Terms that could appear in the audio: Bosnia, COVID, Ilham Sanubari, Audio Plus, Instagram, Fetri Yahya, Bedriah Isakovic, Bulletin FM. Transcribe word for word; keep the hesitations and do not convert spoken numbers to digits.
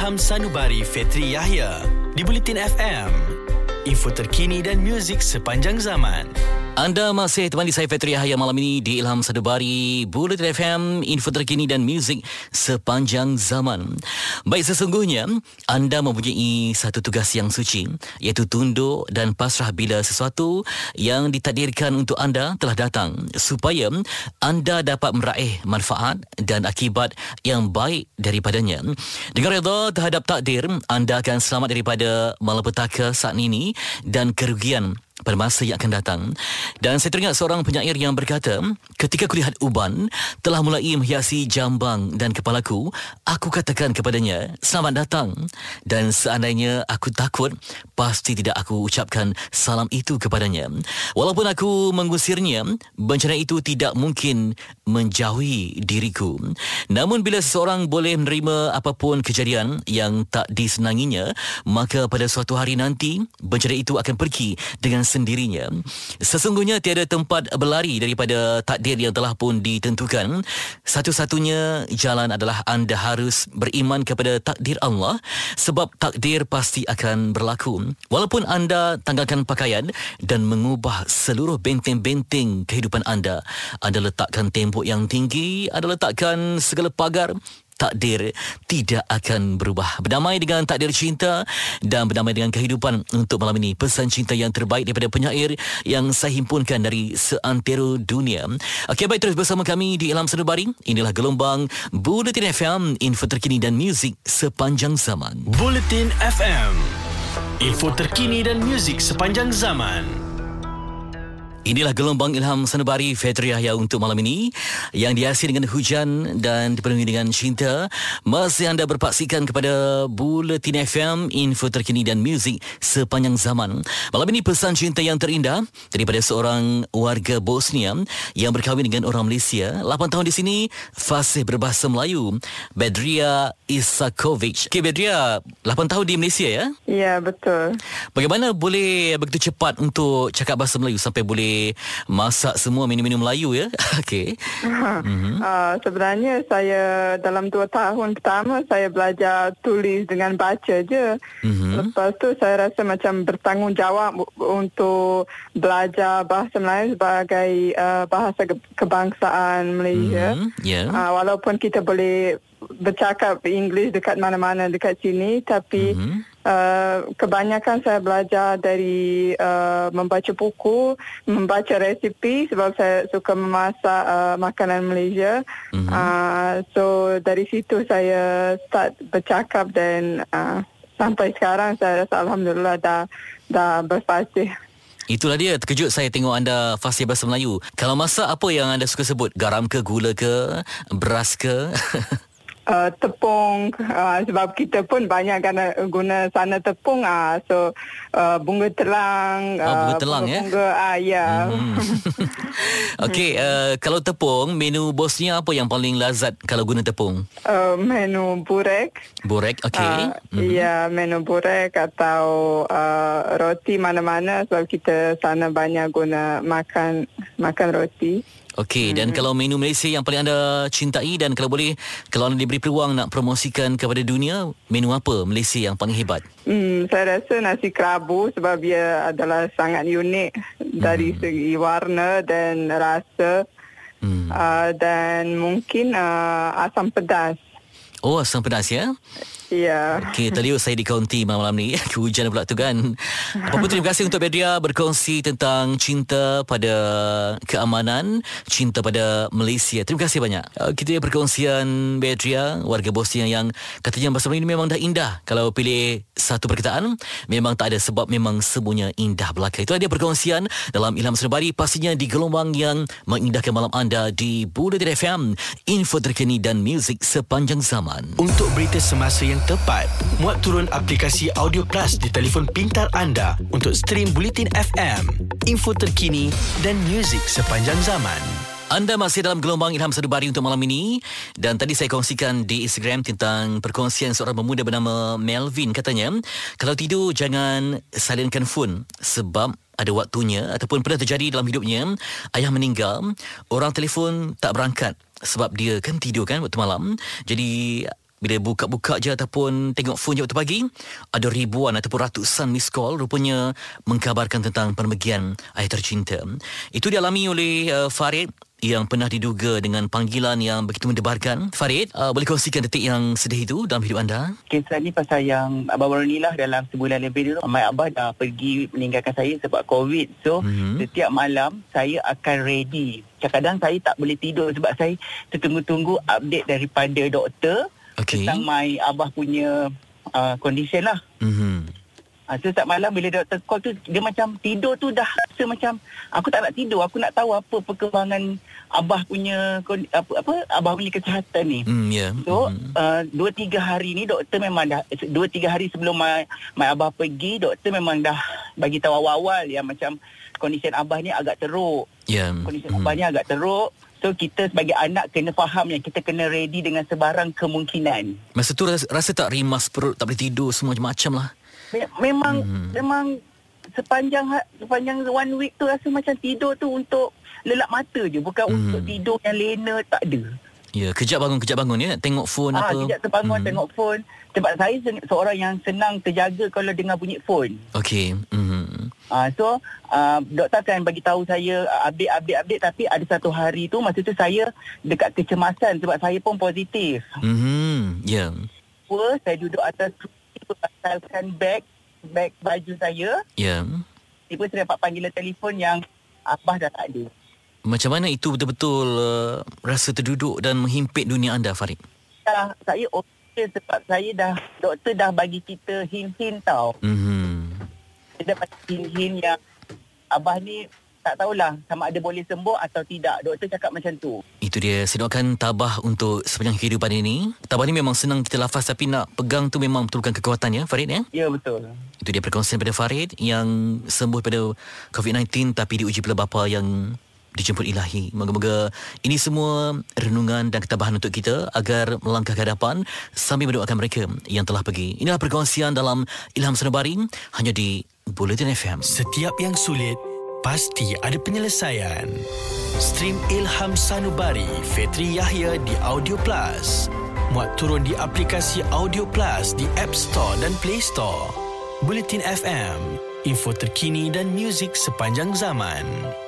Ilham Sanubari, Fetri Yahya di Bulletin F M. Info terkini dan muzik sepanjang zaman. Anda masih temani saya Fetri Yahya malam ini di Ilham Sanubari, Bulletin F M, info terkini dan muzik sepanjang zaman. Baik, sesungguhnya anda mempunyai satu tugas yang suci, iaitu tunduk dan pasrah bila sesuatu yang ditakdirkan untuk anda telah datang, supaya anda dapat meraih manfaat dan akibat yang baik daripadanya. Dengan redha terhadap takdir, anda akan selamat daripada malapetaka saat ini dan kerugian pada masa yang akan datang. Dan saya teringat seorang penyair yang berkata, ketika kulihat uban telah mulai menghiasi jambang dan kepalaku, aku katakan kepadanya, selamat datang. Dan seandainya aku takut, pasti tidak aku ucapkan salam itu kepadanya. Walaupun aku mengusirnya, bencana itu tidak mungkin menjauhi diriku. Namun bila seseorang boleh menerima apapun kejadian yang tak disenanginya, maka pada suatu hari nanti bencana itu akan pergi dengan sendirinya. Sesungguhnya tiada tempat berlari daripada takdir yang telah pun ditentukan. Satu-satunya jalan adalah anda harus beriman kepada takdir Allah, sebab takdir pasti akan berlaku. Walaupun anda tanggalkan pakaian dan mengubah seluruh benteng-benteng kehidupan anda, anda letakkan tembok yang tinggi, anda letakkan segala pagar, takdir tidak akan berubah. Berdamai dengan takdir cinta dan berdamai dengan kehidupan untuk malam ini. Pesan cinta yang terbaik daripada penyair yang saya himpunkan dari seantero dunia. Okey, baik, terus bersama kami di Ilham Sanubari. Inilah gelombang Bulletin F M, info terkini dan muzik sepanjang zaman. Bulletin F M, info terkini dan muzik sepanjang zaman. Inilah gelombang Ilham Sanubari, Fetri Yahya untuk malam ini, yang dihiasi dengan hujan dan dipenuhi dengan cinta. Masih anda berpaksikan kepada Bulletin F M, info terkini dan muzik sepanjang zaman. Malam ini pesan cinta yang terindah daripada seorang warga Bosnia yang berkahwin dengan orang Malaysia, lapan tahun di sini, fasih berbahasa Melayu, Bedriah Isakovic. Okay, Bedriah, lapan tahun di Malaysia ya? Ya, betul. Bagaimana boleh begitu cepat untuk cakap bahasa Melayu sampai boleh masak semua menu-menu Melayu ya? Okey. Mm-hmm. Uh, sebenarnya saya dalam dua tahun pertama saya belajar tulis dengan baca je. Mm-hmm. Lepas tu saya rasa macam bertanggungjawab untuk belajar bahasa Melayu sebagai uh, bahasa kebangsaan Malaysia. Mm-hmm. Yeah. Uh, walaupun kita boleh bercakap Inggeris dekat mana-mana dekat sini, tapi mm-hmm. Uh, kebanyakan saya belajar dari uh, membaca buku, membaca resipi, sebab saya suka memasak uh, makanan Malaysia. Mm-hmm. Uh, so dari situ saya start bercakap dan uh, sampai sekarang saya rasa alhamdulillah dah dah berfasih. Itulah dia, terkejut saya tengok anda fasih bahasa Melayu. Kalau masak, apa yang anda suka sebut? Garam ke, gula ke, beras ke? Uh, tepung, uh, sebab kita pun banyak gana, guna sana tepung, uh. so uh, bunga telang, oh, bunga telang uh, bunga, ya. Uh, yeah. Mm-hmm. Okey, uh, kalau tepung, menu Bosnia apa yang paling lazat kalau guna tepung? Uh, menu burek. Burek, okey. Uh, mm-hmm. Ya, menu burek atau uh, roti mana-mana, sebab kita sana banyak guna makan makan roti. Okey, dan hmm. kalau menu Malaysia yang paling anda cintai, dan kalau boleh, kalau anda diberi peluang nak promosikan kepada dunia, menu apa Malaysia yang paling hebat? Hmm, saya rasa nasi kerabu, sebab dia adalah sangat unik dari hmm. segi warna dan rasa. Hmm. Uh, dan mungkin uh, asam pedas. Oh, asam pedas ya? Ya. Okay, terlihat saya di kaunti malam ni. Hujan pula tu kan. Apa pun, terima kasih untuk Bedriah berkongsi tentang cinta pada keamanan, cinta pada Malaysia. Terima kasih banyak. Kita perkongsian Bedriah, warga Bosnia yang katanya bahasa Melayu memang dah indah. Kalau pilih satu perkataan, memang tak ada, sebab memang semuanya indah belaka. Itulah dia perkongsian dalam Ilham Sanubari, pastinya di gelombang yang mengindahkan malam anda di Bulletin F M, info terkini dan muzik sepanjang zaman. Untuk berita semasa yang tepat, muat turun aplikasi Audio Plus di telefon pintar anda untuk stream Bulletin F M, info terkini dan muzik sepanjang zaman. Anda masih dalam gelombang Ilham Sanubari untuk malam ini, dan tadi saya kongsikan di Instagram tentang perkongsian seorang pemuda bernama Melvin. Katanya, kalau tidur jangan silentkan phone, sebab ada waktunya, ataupun pernah terjadi dalam hidupnya, ayah meninggal, orang telefon tak berangkat sebab dia kan tidur kan waktu malam. Jadi Bila buka-buka je ataupun tengok phone je waktu pagi, ada ribuan ataupun ratusan miss call rupanya mengkabarkan tentang permegian ayah tercinta. Itu dialami oleh uh, Farid yang pernah diduga dengan panggilan yang begitu mendebarkan. Farid, uh, boleh kongsikan detik yang sedih itu dalam hidup anda? Kisah ni pasal yang baru ni lah, dalam sebulan lebih dulu mak abah dah pergi meninggalkan saya sebab COVID. So, mm-hmm. setiap malam saya akan ready. Kadang-kadang saya tak boleh tidur sebab saya tertunggu-tunggu update daripada doktor okay. tentang my abah punya uh, condition lah. Mm-hmm. So, setiap malam bila doktor call tu, dia macam tidur tu dah rasa macam aku tak nak tidur, aku nak tahu apa perkembangan abah punya apa, apa abah punya kesihatan ni. Mm, yeah. So, dua tiga uh, hari ni doktor memang dah, dua tiga hari sebelum my, my abah pergi, doktor memang dah bagi tahu awal-awal yang macam kondisi abah ni agak teruk. Yeah. Kondisi mm. abah ni agak teruk. So, kita sebagai anak kena faham yang kita kena ready dengan sebarang kemungkinan. Masa tu rasa, rasa tak rimas perut, tak boleh tidur, semua macam lah. Memang hmm. memang sepanjang sepanjang one week tu rasa macam tidur tu untuk lelap mata je, bukan hmm. untuk tidur yang lena, tak ada. Ya, kejap bangun, kejap bangun ya, tengok phone ha, apa. Kejap terbangun, hmm. tengok phone. Sebab saya seorang yang senang terjaga kalau dengar bunyi phone. Okey. Hmm. Ha, so, uh, doktor akan bagi tahu saya update-update-update, tapi ada satu hari tu, masa tu saya dekat kecemasan sebab saya pun positif. Hmm, ya. Yeah. Saya duduk atas batalkan beg beg baju saya. Ya. Yeah. Tiba saya dapat panggilan telefon yang abah dah tak ada. Macam mana itu betul-betul uh, rasa terduduk dan menghimpit dunia anda, Farid? Ya, saya okey sebab saya dah, doktor dah bagi kita hint-hint tau. Mhm. Dia dah bagi hint-hint yang abah ni tak tahulah sama ada boleh sembuh atau tidak. Doktor cakap macam tu. Itu dia. Saya doakan tabah untuk sepanjang kehidupan ini. Tabah ni memang senang kita lafaz, tapi nak pegang tu memang perlukan kekuatan ya, Farid ya? Ya, betul. Itu dia perkongsian pada Farid yang sembuh pada covid sembilan belas tapi diuji pula bapa yang dijemput ilahi. Moga-moga ini semua renungan dan ketabahan untuk kita agar melangkah ke hadapan sambil mendoakan mereka yang telah pergi. Inilah perkongsian dalam Ilham Sanubari hanya di Bulletin F M. Setiap yang sulit pasti ada penyelesaian. Stream Ilham Sanubari Fetri Yahya di Audio Plus. Muat turun di aplikasi Audio Plus di App Store dan Play Store. Bulletin F M, info terkini dan muzik sepanjang zaman.